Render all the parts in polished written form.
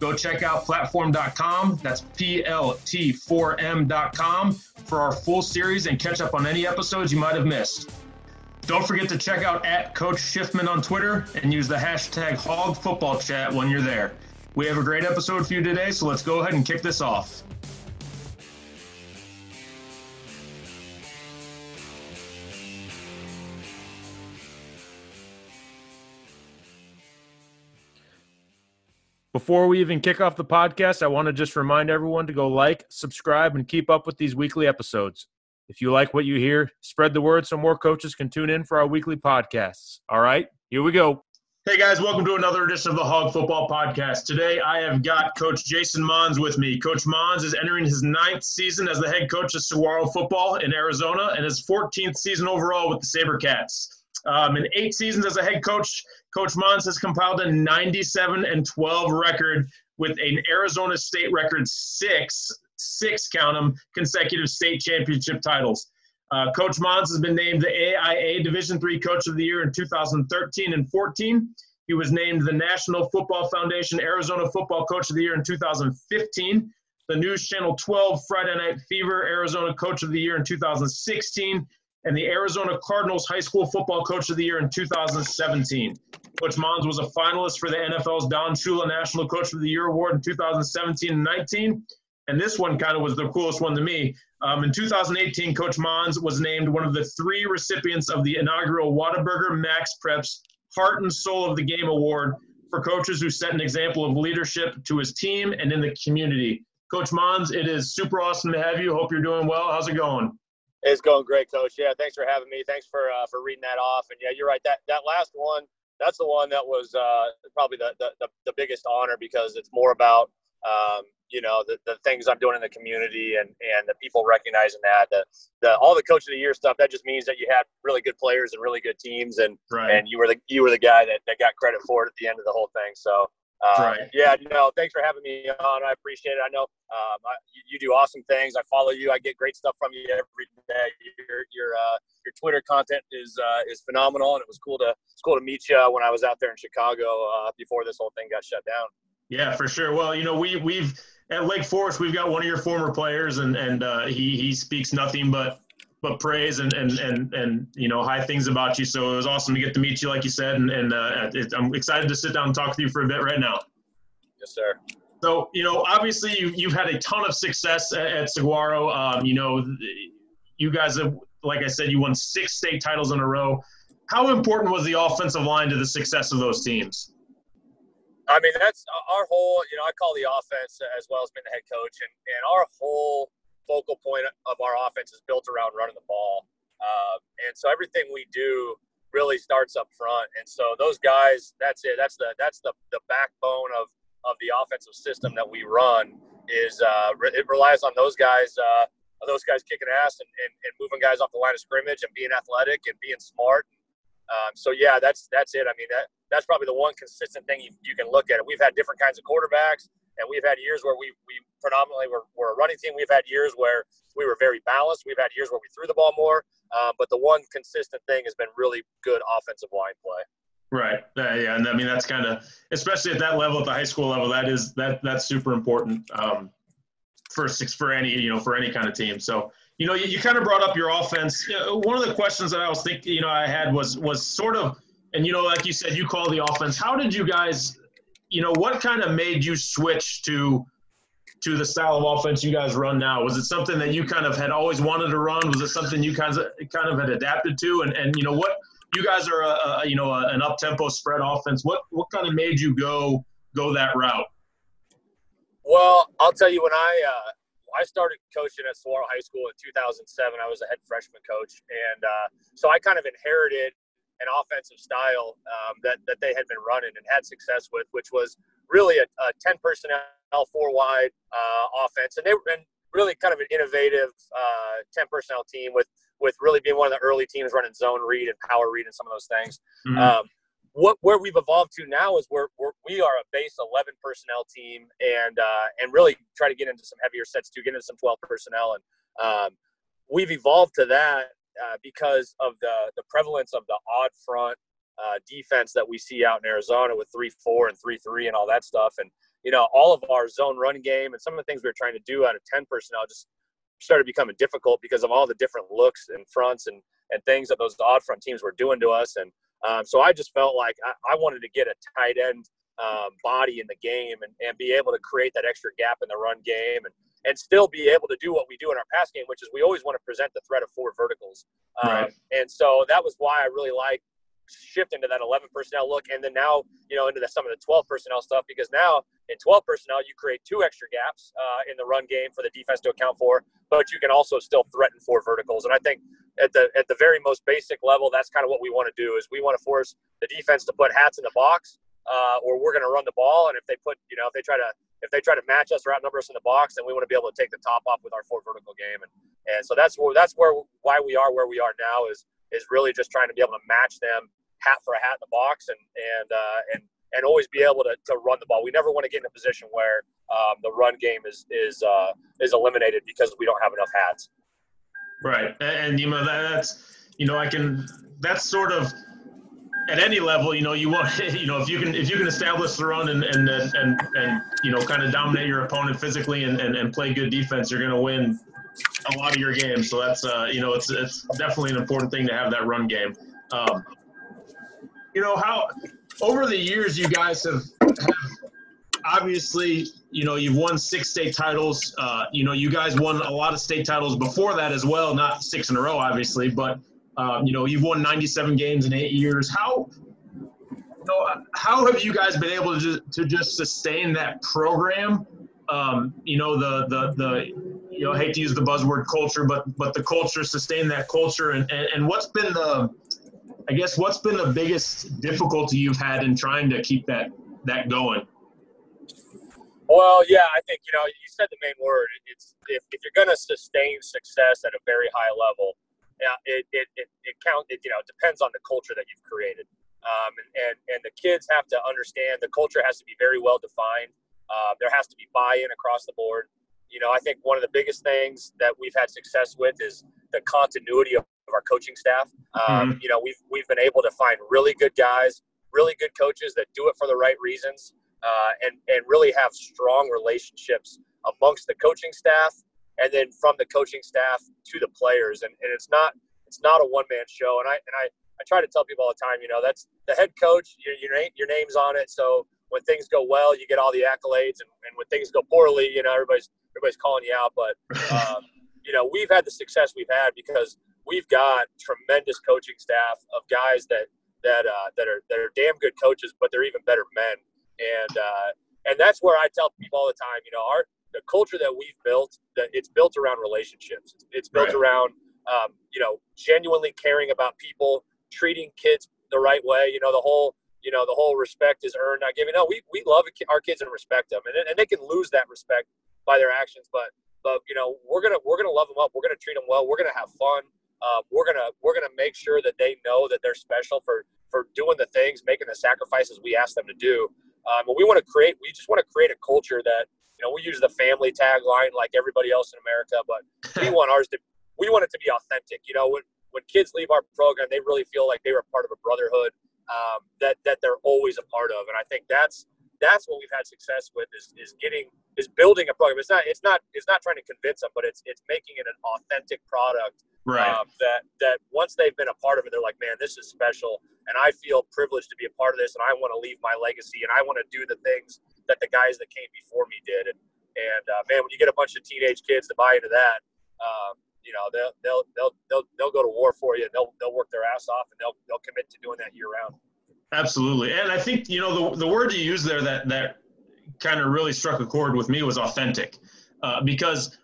Go check out platform.com, that's PLT4M.com, for our full series and catch up on any episodes you might have missed. Don't forget to check out @CoachSchiffman on Twitter and use the hashtag HogFootballChat when you're there. We have a great episode for you today, so let's go ahead and kick this off. Before we even kick off the podcast, I want to just remind everyone to go like, subscribe, and keep up with these weekly episodes. If you like what you hear, spread the word so more coaches can tune in for our weekly podcasts. All right, here we go. Hey, guys, welcome to another edition of the Hog Football Podcast. Today I have got Coach Jason Mohns with me. Coach Mohns is entering his 9th season as the head coach of Saguaro football in Arizona and his 14th season overall with the Sabercats. In 8 seasons as a head coach, Coach Mohns has compiled a 97-12 record with an Arizona State record six, count them, consecutive state championship titles. Coach Mohns has been named the AIA Division III Coach of the Year in 2013 and 14. He was named the National Football Foundation Arizona Football Coach of the Year in 2015, the News Channel 12 Friday Night Fever Arizona Coach of the Year in 2016, and the Arizona Cardinals High School Football Coach of the Year in 2017. Coach Mohns was a finalist for the NFL's Don Shula National Coach of the Year Award in 2017 and 19. And this one kind of was the coolest one to me. In 2018, Coach Mohns was named one of the 3 recipients of the inaugural Whataburger Max Preps Heart and Soul of the Game Award for coaches who set an example of leadership to his team and in the community. Coach Mohns, it is super awesome to have you. Hope you're doing well. How's it going? It's going great, Coach. Yeah, thanks for having me. Thanks for reading that off. And, yeah, you're right. That last one, that's the one that was probably the biggest honor, because it's more about, the things I'm doing in the community and the people recognizing that. All the Coach of the Year stuff, that just means that you had really good players and really good teams, and right. And you were the guy that got credit for it at the end of the whole thing. So, right. Yeah, no, thanks for having me on. I appreciate it. I know you do awesome things. I follow you. I get great stuff from you every day. Your Twitter content is phenomenal, and it was cool to meet you when I was out there in Chicago before this whole thing got shut down. Yeah, for sure. Well, we've at Lake Forest, we've got one of your former players, and he speaks nothing but praise and high things about you. So it was awesome to get to meet you, like you said, and I'm excited to sit down and talk with you for a bit right now. Yes, sir. So, obviously you've had a ton of success at Saguaro. You guys have, like I said, you won 6 state titles in a row. How important was the offensive line to the success of those teams? I mean, that's our whole, I call the offense as well as being the head coach, and our whole focal point of our offense is built around running the ball. And so everything we do really starts up front. And so those guys, that's it. That's the backbone of the offensive system that we run is it relies on those guys kicking ass and moving guys off the line of scrimmage and being athletic and being smart. So yeah, that's it. I mean, that's probably the one consistent thing you can look at. We've had different kinds of quarterbacks, and we've had years where we predominantly were a running team. We've had years where we were very balanced. We've had years where we threw the ball more. But the one consistent thing has been really good offensive line play. Right. Yeah. And I mean, that's kind of, especially at that level, at the high school level, that's super important for any kind of team. So, you kind of brought up your offense. One of the questions that I was thinking, I had was sort of, and like you said, you call the offense. How did you guys, what kind of made you switch to the style of offense you guys run now? Was it something that you kind of had always wanted to run? Was it something you kind of had adapted to? And what you guys are an up-tempo spread offense. What kind of made you go that route? Well, I'll tell you, when I started coaching at Saguaro High School in 2007, I was a head freshman coach, and so I kind of inherited an offensive style that they had been running and had success with, which was really a 10 personnel, 4-wide offense. And they've been really kind of an innovative 10 personnel team with really being one of the early teams running zone read and power read and some of those things. Mm-hmm. Where we've evolved to now is we are a base 11 personnel team and really try to get into some heavier sets too, get into some 12 personnel. And we've evolved to that because of the prevalence of the odd front defense that we see out in Arizona with 3-4 and 3-3 and all that stuff. And, you know, all of our zone run game and some of the things we were trying to do out of 10 personnel just started becoming difficult because of all the different looks and fronts and things that those odd front teams were doing to us. And so I just felt like I wanted to get a tight end body in the game and be able to create that extra gap in the run game and still be able to do what we do in our pass game, which is we always want to present the threat of four verticals. Right. And so that was why I really liked shifting to that 11 personnel look. And then now, you know, into some of the 12 personnel stuff, because now in 12 personnel, you create two extra gaps in the run game for the defense to account for, but you can also still threaten four verticals. And I think at the very most basic level, that's kind of what we want to do is we want to force the defense to put hats in the box or we're going to run the ball. And if they put, you know, if they try to match us or outnumber us in the box, then we want to be able to take the top off with our four vertical game. And so that's why we are where we are now is really just trying to be able to match them hat for a hat in the box and always be able to run the ball. We never want to get in a position where the run game is eliminated because we don't have enough hats. Right. And, you know, that's sort of at any level, you know, you want, you know, if you can establish the run and you know, kind of dominate your opponent physically and play good defense, you're going to win a lot of your games. So that's, you know, it's definitely an important thing to have that run game. You know, how over the years you guys have obviously, you know, you've won 6 state titles. You know, you guys won a lot of state titles before that as well, not 6 in a row, obviously, but, you know, you've won 97 games in 8 years. How have you guys been able to just sustain that program? You know, you know, I hate to use the buzzword culture, but the culture, sustain that culture. And what's been the biggest difficulty you've had in trying to keep that going? Well, yeah, I think, you know, you said the main word. It's if you're going to sustain success at a very high level, it depends on the culture that you've created. And the kids have to understand the culture has to be very well defined. There has to be buy-in across the board. You know, I think one of the biggest things that we've had success with is the continuity of our coaching staff. Mm-hmm. You know, we've been able to find really good guys, really good coaches that do it for the right reasons, and really have strong relationships amongst the coaching staff, and then from the coaching staff to the players. And it's not a one-man show. And I try to tell people all the time, you know, that's the head coach. Your name's on it. So when things go well, you get all the accolades, and when things go poorly, you know, everybody's calling you out. But you know, we've had the success we've had because we've got tremendous coaching staff of guys that are damn good coaches, but they're even better men. And that's where I tell people all the time, you know, the culture that we've built, that it's built around relationships. It's built around, you know, genuinely caring about people, treating kids the right way. You know, the whole respect is earned, not given. No, we love our kids and respect them, and they can lose that respect by their actions. But you know, we're gonna love them up. We're gonna treat them well. We're gonna have fun. We're gonna make sure that they know that they're special for doing the things, making the sacrifices we ask them to do. But we just want to create a culture that, you know, we use the family tagline like everybody else in America, but we want it to be authentic. You know, when kids leave our program, they really feel like they were part of a brotherhood that they're always a part of. And I think that's what we've had success with is building a program. It's not trying to convince them, but it's making it an authentic product. Right. That once they've been a part of it, they're like, man, this is special. And I feel privileged to be a part of this. And I want to leave my legacy, and I want to do the things that the guys that came before me did. And man, when you get a bunch of teenage kids to buy into that, you know, they'll go to war for you. And they'll work their ass off, and they'll commit to doing that year round. Absolutely. And I think, you know, the word you used there that kind of really struck a chord with me was authentic, because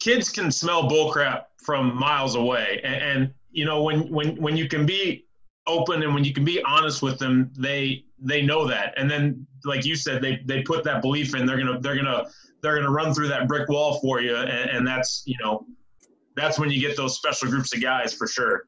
kids can smell bullcrap from miles away. And you know, when you can be open and when you can be honest with them, they they know that. And then, like you said, they put that belief in. They're gonna run through that brick wall for you, and that's, you know, that's when you get those special groups of guys for sure.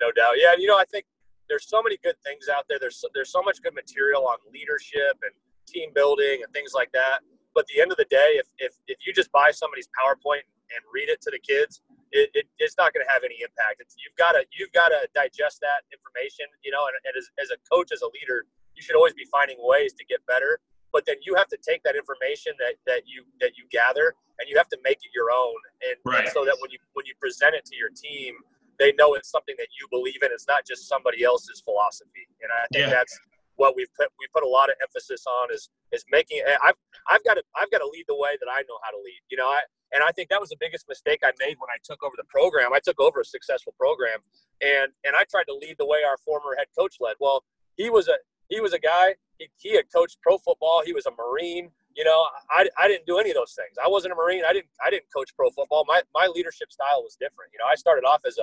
No doubt. Yeah, you know, I think there's so many good things out there. There's so much good material on leadership and team building and things like that. But at the end of the day, if you just buy somebody's PowerPoint and read it to the kids, it's not going to have any impact. You've got to digest that information, you know, and as a coach, as a leader, you should always be finding ways to get better. But then you have to take that information that you gather, and you have to make it your own. And, right. And so that when you present it to your team, they know it's something that you believe in. It's not just somebody else's philosophy. And I think that's what we've put a lot of emphasis on is making it. I've got to lead the way that I know how to lead. You know, and I think that was the biggest mistake I made when I took over the program. I took over a successful program, and I tried to lead the way our former head coach led. Well, he was a guy. He had coached pro football. He was a Marine. You know, I didn't do any of those things. I wasn't a Marine. I didn't coach pro football. My leadership style was different. You know, I started off as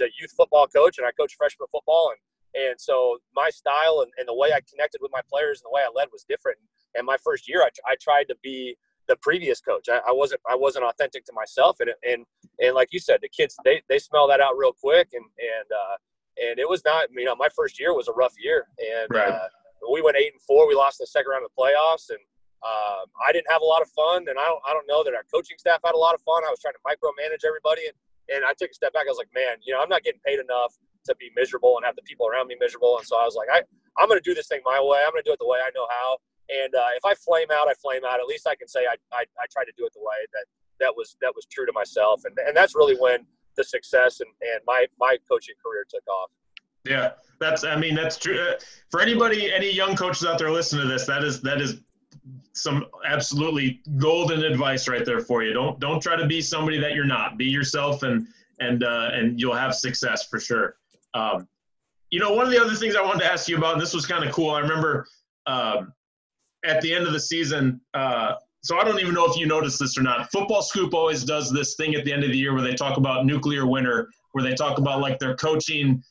a youth football coach, and I coached freshman football, and so my style and the way I connected with my players and the way I led was different. And my first year, I tried to be the previous coach. I wasn't authentic to myself, and like you said, the kids they smell that out real quick, and it was not. You know, my first year was a rough year, and right. We went 8-4. We lost the second round of the playoffs, and. I didn't have a lot of fun, and I don't know that our coaching staff had a lot of fun. I was trying to micromanage everybody, and I took a step back. I was like, man, you know, I'm not getting paid enough to be miserable and have the people around me miserable. And so I was like, I'm going to do this thing my way. I'm going to do it the way I know how. And if I flame out, I flame out. At least I can say I tried to do it the way that was true to myself. And that's really when the success and my coaching career took off. Yeah, that's true. For any young coaches out there listening to this, that is some absolutely golden advice right there for you. Don't try to be somebody that you're not. Be yourself, and you'll have success for sure. You know, one of the other things I wanted to ask you about, and this was kind of cool. I remember at the end of the season. So I don't even know if you noticed this or not. Football Scoop always does this thing at the end of the year where they talk about nuclear winter, where they talk about like their coaching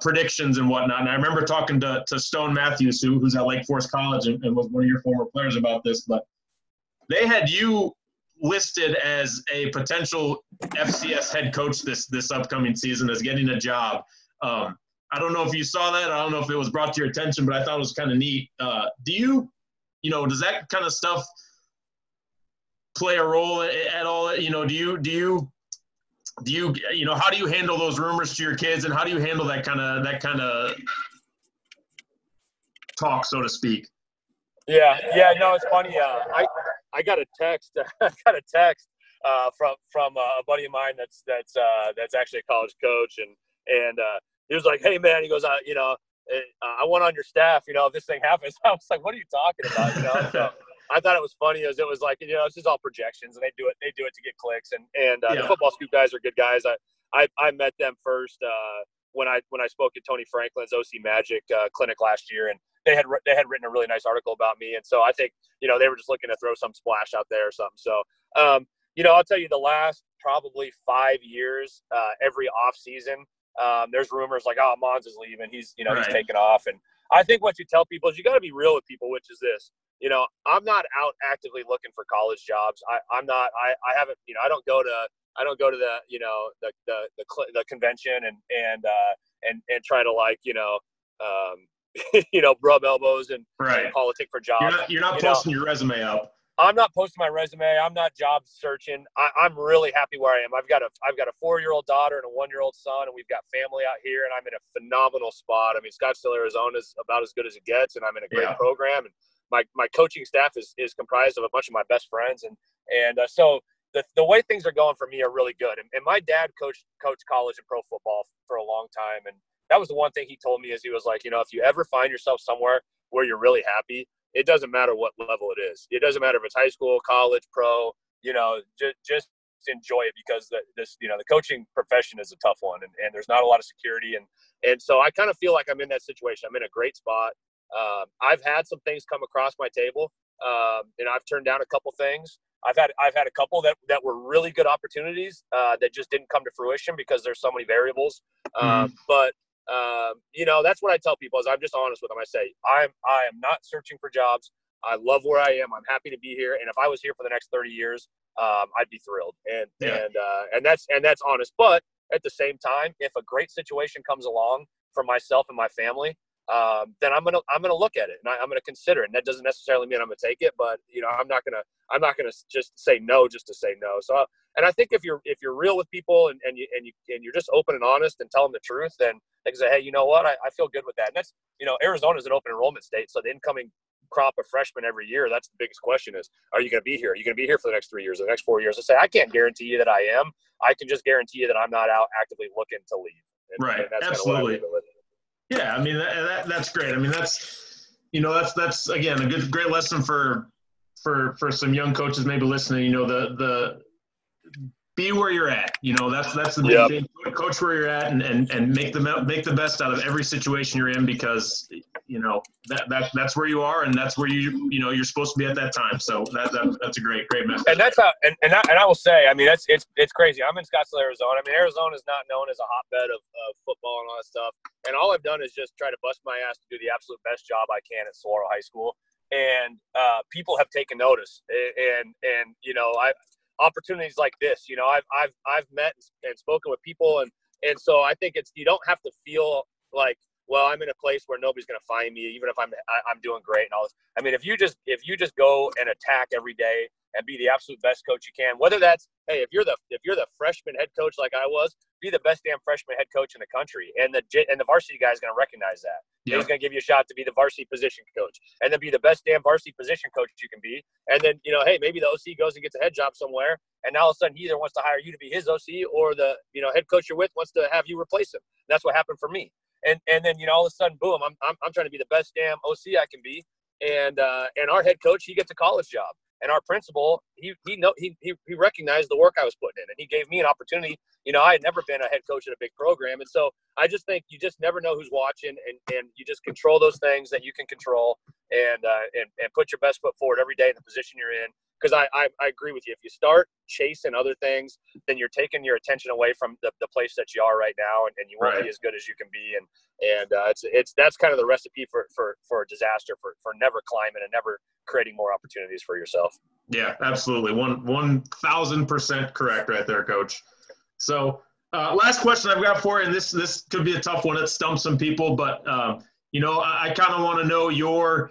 predictions and whatnot. And I remember talking to Stone Matthews, who's at Lake Forest College and was one of your former players, about this, but they had you listed as a potential FCS head coach this upcoming season, as getting a job. I don't know if you saw that. I don't know if it was brought to your attention, but I thought it was kind of neat. Does that kind of stuff play a role at all? You know, do you how do you handle those rumors to your kids, and how do you handle that kind of talk, so to speak? Yeah, no, it's funny. I got a text, from a buddy of mine that's actually a college coach, and he was like, "Hey, man," he goes, I want on your staff. You know, if this thing happens. I was like, "What are you talking about?" You know. So, I thought it was funny. It was like, you know, it's just all projections, and they do it to get clicks. And the Football Scoop guys are good guys. I met them first when I spoke at Tony Franklin's OC Magic clinic last year, and they had written a really nice article about me. And so I think, you know, they were just looking to throw some splash out there or something. So you know, I'll tell you, the last probably 5 years, every off season, there's rumors like, "Oh, Mons is leaving. He's, you know, right. He's taking off." And I think what you tell people is you got to be real with people, which is this. You know, I'm not out actively looking for college jobs. I haven't, you know, I don't go to the convention and try to, like, you know, you know, rub elbows and right. politic for jobs. You're not posting your resume up. I'm not posting my resume. I'm not job searching. I'm really happy where I am. I've got a 4-year-old daughter and a 1-year-old son, and we've got family out here, and I'm in a phenomenal spot. I mean, Scottsdale, Arizona is about as good as it gets, and I'm in a great program. And my coaching staff is comprised of a bunch of my best friends. And so the way things are going for me are really good. And my dad coached college and pro football for a long time. And that was the one thing he told me, is he was like, you know, if you ever find yourself somewhere where you're really happy, it doesn't matter what level it is. It doesn't matter if it's high school, college, pro, you know, just enjoy it, because the coaching profession is a tough one, and there's not a lot of security. And so I kind of feel like I'm in that situation. I'm in a great spot. I've had some things come across my table, and I've turned down a couple things. I've had a couple that were really good opportunities that just didn't come to fruition because there's so many variables. But That's what I tell people is I'm just honest with them. I say, I am not searching for jobs. I love where I am. I'm happy to be here. And if I was here for the next 30 years, I'd be thrilled. And that's honest. But at the same time, if a great situation comes along for myself and my family, then I'm going to look at it and I'm going to consider it. And that doesn't necessarily mean I'm going to take it, but I'm not going to just say no, just to say no. So, and I think if you're real with people and you're just open and honest and tell them the truth, then they can say, hey, you know what? I feel good with that. And that's, Arizona is an open enrollment state. So the incoming crop of freshmen every year, that's the biggest question is, are you going to be here? Are you going to be here for the next 3 years or the next 4 years? I say, I can't guarantee you that I am. I can just guarantee you that I'm not out actively looking to leave. And, right. And that's absolutely. Yeah, I mean that's great. I mean that's again a great lesson for some young coaches maybe listening. The be where you're at. That's the big thing. Coach where you're at and make the best out of every situation you're in because that's where you are and that's where you're supposed to be at that time. So that's a great message. And that's how and I will say, I mean it's crazy. I'm in Scottsdale, Arizona. I mean Arizona is not known as a hotbed of football and all that stuff. And all I've done is just try to bust my ass to do the absolute best job I can at Saguaro High School. And people have taken notice. And opportunities like this, I've met and spoken with people. And so I think you don't have to feel like, well, I'm in a place where nobody's going to find me, even if I'm doing great and all this. I mean, if you just go and attack every day and be the absolute best coach you can, whether that's, hey, if you're the freshman head coach like I was, be the best damn freshman head coach in the country, and the varsity guy's going to recognize that. Yeah. He's going to give you a shot to be the varsity position coach, and then be the best damn varsity position coach you can be. And then hey, maybe the OC goes and gets a head job somewhere, and now all of a sudden he either wants to hire you to be his OC, or the head coach you're with wants to have you replace him. And that's what happened for me. And then all of a sudden, boom! I'm trying to be the best damn OC I can be, and our head coach, he gets a college job, and our principal he recognized the work I was putting in, and he gave me an opportunity. I had never been a head coach at a big program, and so I just think you just never know who's watching, and you just control those things that you can control, and put your best foot forward every day in the position you're in. Because I agree with you. If you start chasing other things, then you're taking your attention away from the place that you are right now, and you won't be as good as you can be. And that's kind of the recipe for a disaster, for never climbing and never creating more opportunities for yourself. Yeah, absolutely. 1,000% correct right there, Coach. So last question I've got for you, and this could be a tough one. It stumped some people, but I kind of want to know your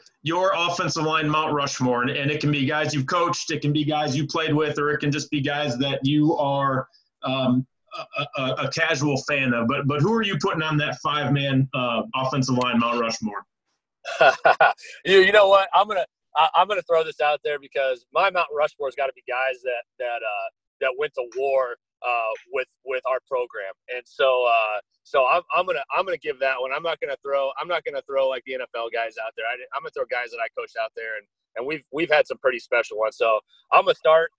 offensive line Mount Rushmore, and it can be guys you've coached, it can be guys you played with, or it can just be guys that you are a casual fan of. But who are you putting on that five-man offensive line Mount Rushmore? You know what? I'm gonna throw this out there because my Mount Rushmore's got to be guys that went to war with our program, and so I'm gonna give that one. I'm not gonna throw like the NFL guys out there. I'm gonna throw guys that I coached out there, and we've had some pretty special ones. So I'm gonna start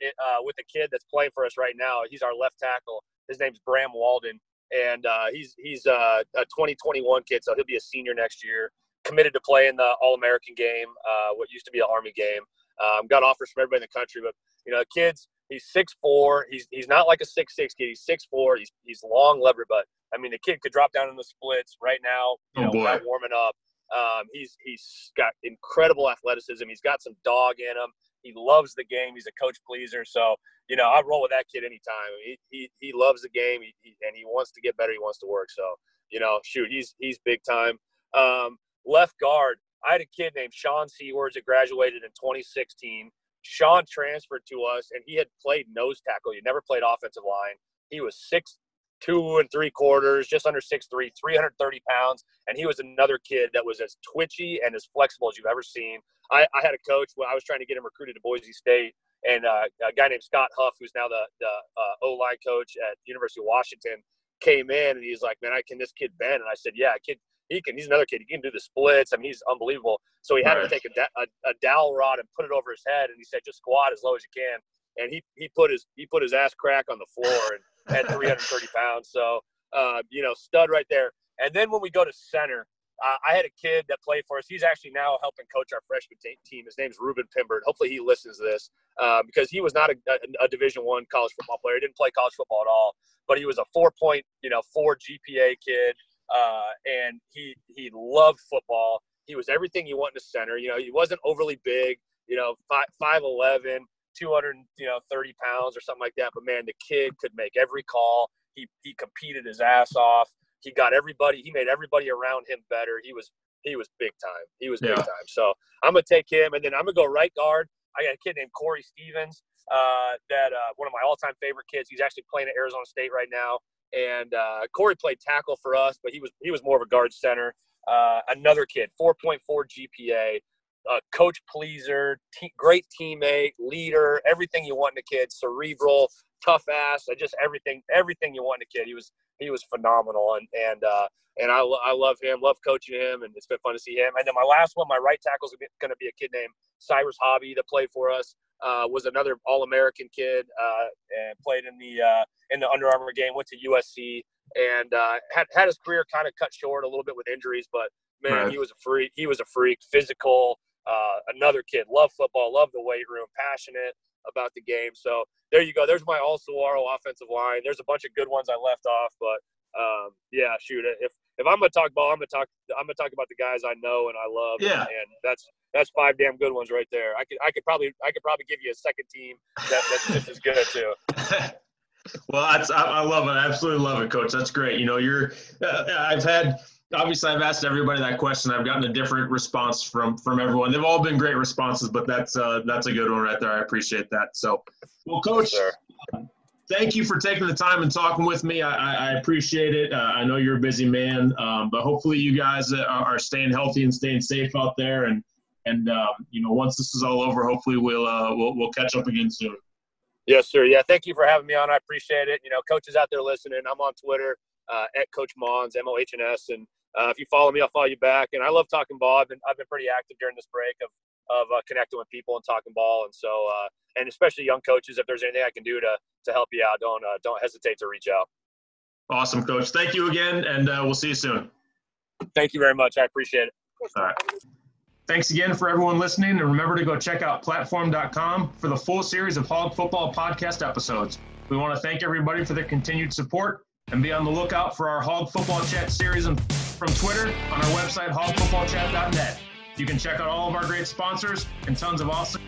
with a kid that's playing for us right now. He's our left tackle. His name's Bram Walden, and he's a 2021 kid, so he'll be a senior next year. Committed to play in the All-American game, what used to be an Army game. Got offers from everybody in the country, but the kid's. He's 6'4". He's not like a 6'6" kid. He's 6'4". He's long levered, but I mean the kid could drop down in the splits right now. Not warming up. He's got incredible athleticism. He's got some dog in him. He loves the game. He's a coach pleaser. So I roll with that kid anytime. He loves the game. He wants to get better. He wants to work. So he's big time. Left guard. I had a kid named Sean Seawords that graduated in 2016. Sean transferred to us, and he had played nose tackle. He never played offensive line. He was 6'2¾", just under 6'3", 330 pounds, and he was another kid that was as twitchy and as flexible as you've ever seen. I had a coach when I was trying to get him recruited to Boise State, and a guy named Scott Huff, who's now the O-line coach at University of Washington, came in, and he's like, man, can this kid bend? And I said, yeah, kid. He's another kid. He can do the splits. I mean, he's unbelievable. So he had to take a dowel rod and put it over his head, and he said, "Just squat as low as you can." And he put his ass crack on the floor and had 330 pounds. So stud right there. And then when we go to center, I had a kid that played for us. He's actually now helping coach our freshman team. His name's Reuben Pembert. Hopefully, he listens to this because he was not a Division I college football player. He didn't play college football at all, but he was a 4.4 GPA kid. And he loved football. He was everything you want in a center. You know, he wasn't overly big, you know, 5'11", 230 pounds or something like that. But, man, the kid could make every call. He competed his ass off. He got everybody. He made everybody around him better. He was big time. He was big time. So I'm going to take him, and then I'm going to go right guard. I got a kid named Corey Stevens, one of my all-time favorite kids. He's actually playing at Arizona State right now. And Corey played tackle for us, but he was more of a guard center. Another kid, 4.4 GPA, coach pleaser, great teammate, leader, everything you want in a kid, cerebral, tough ass, just everything you want in a kid. He was phenomenal, and I love him, love coaching him, and it's been fun to see him. And then my last one, my right tackle is going to be a kid named Cyrus Hobby that played for us. Was another All-American kid, and played in the Under Armour game, went to USC, and had his career kind of cut short a little bit with injuries. But man, right. He was a freak. He was a freak, physical. Another kid, loved football, loved the weight room, passionate about the game. So there you go. There's my all Saguaro offensive line. There's a bunch of good ones I left off, but if I'm gonna talk ball, I'm gonna talk about the guys I know and I love. Yeah. And that's five damn good ones right there. I could probably give you a second team that's just as good too. Well, I love it. I absolutely love it, Coach. That's great. You know, obviously, I've asked everybody that question. I've gotten a different response from everyone. They've all been great responses, but that's a good one right there. I appreciate that. So, well, Coach, thank you for taking the time and talking with me. I appreciate it. I know you're a busy man, but hopefully you guys are staying healthy and staying safe out there. And you know, once this is all over, hopefully we'll catch up again soon. Yes, sir. Yeah, thank you for having me on. I appreciate it. You know, coaches out there listening, I'm on Twitter. At Coach Mohns, MOHNS, and if you follow me, I'll follow you back. And I love talking ball. I've been pretty active during this break of connecting with people and talking ball. And so, and especially young coaches, if there's anything I can do to help you out, don't hesitate to reach out. Awesome, Coach. Thank you again, and we'll see you soon. Thank you very much. I appreciate it. All right. Thanks again for everyone listening, and remember to go check out platform.com for the full series of Hog Football Podcast episodes. We want to thank everybody for their continued support. And be on the lookout for our Hog Football Chat series from Twitter on our website, hogfootballchat.net. You can check out all of our great sponsors and tons of awesome...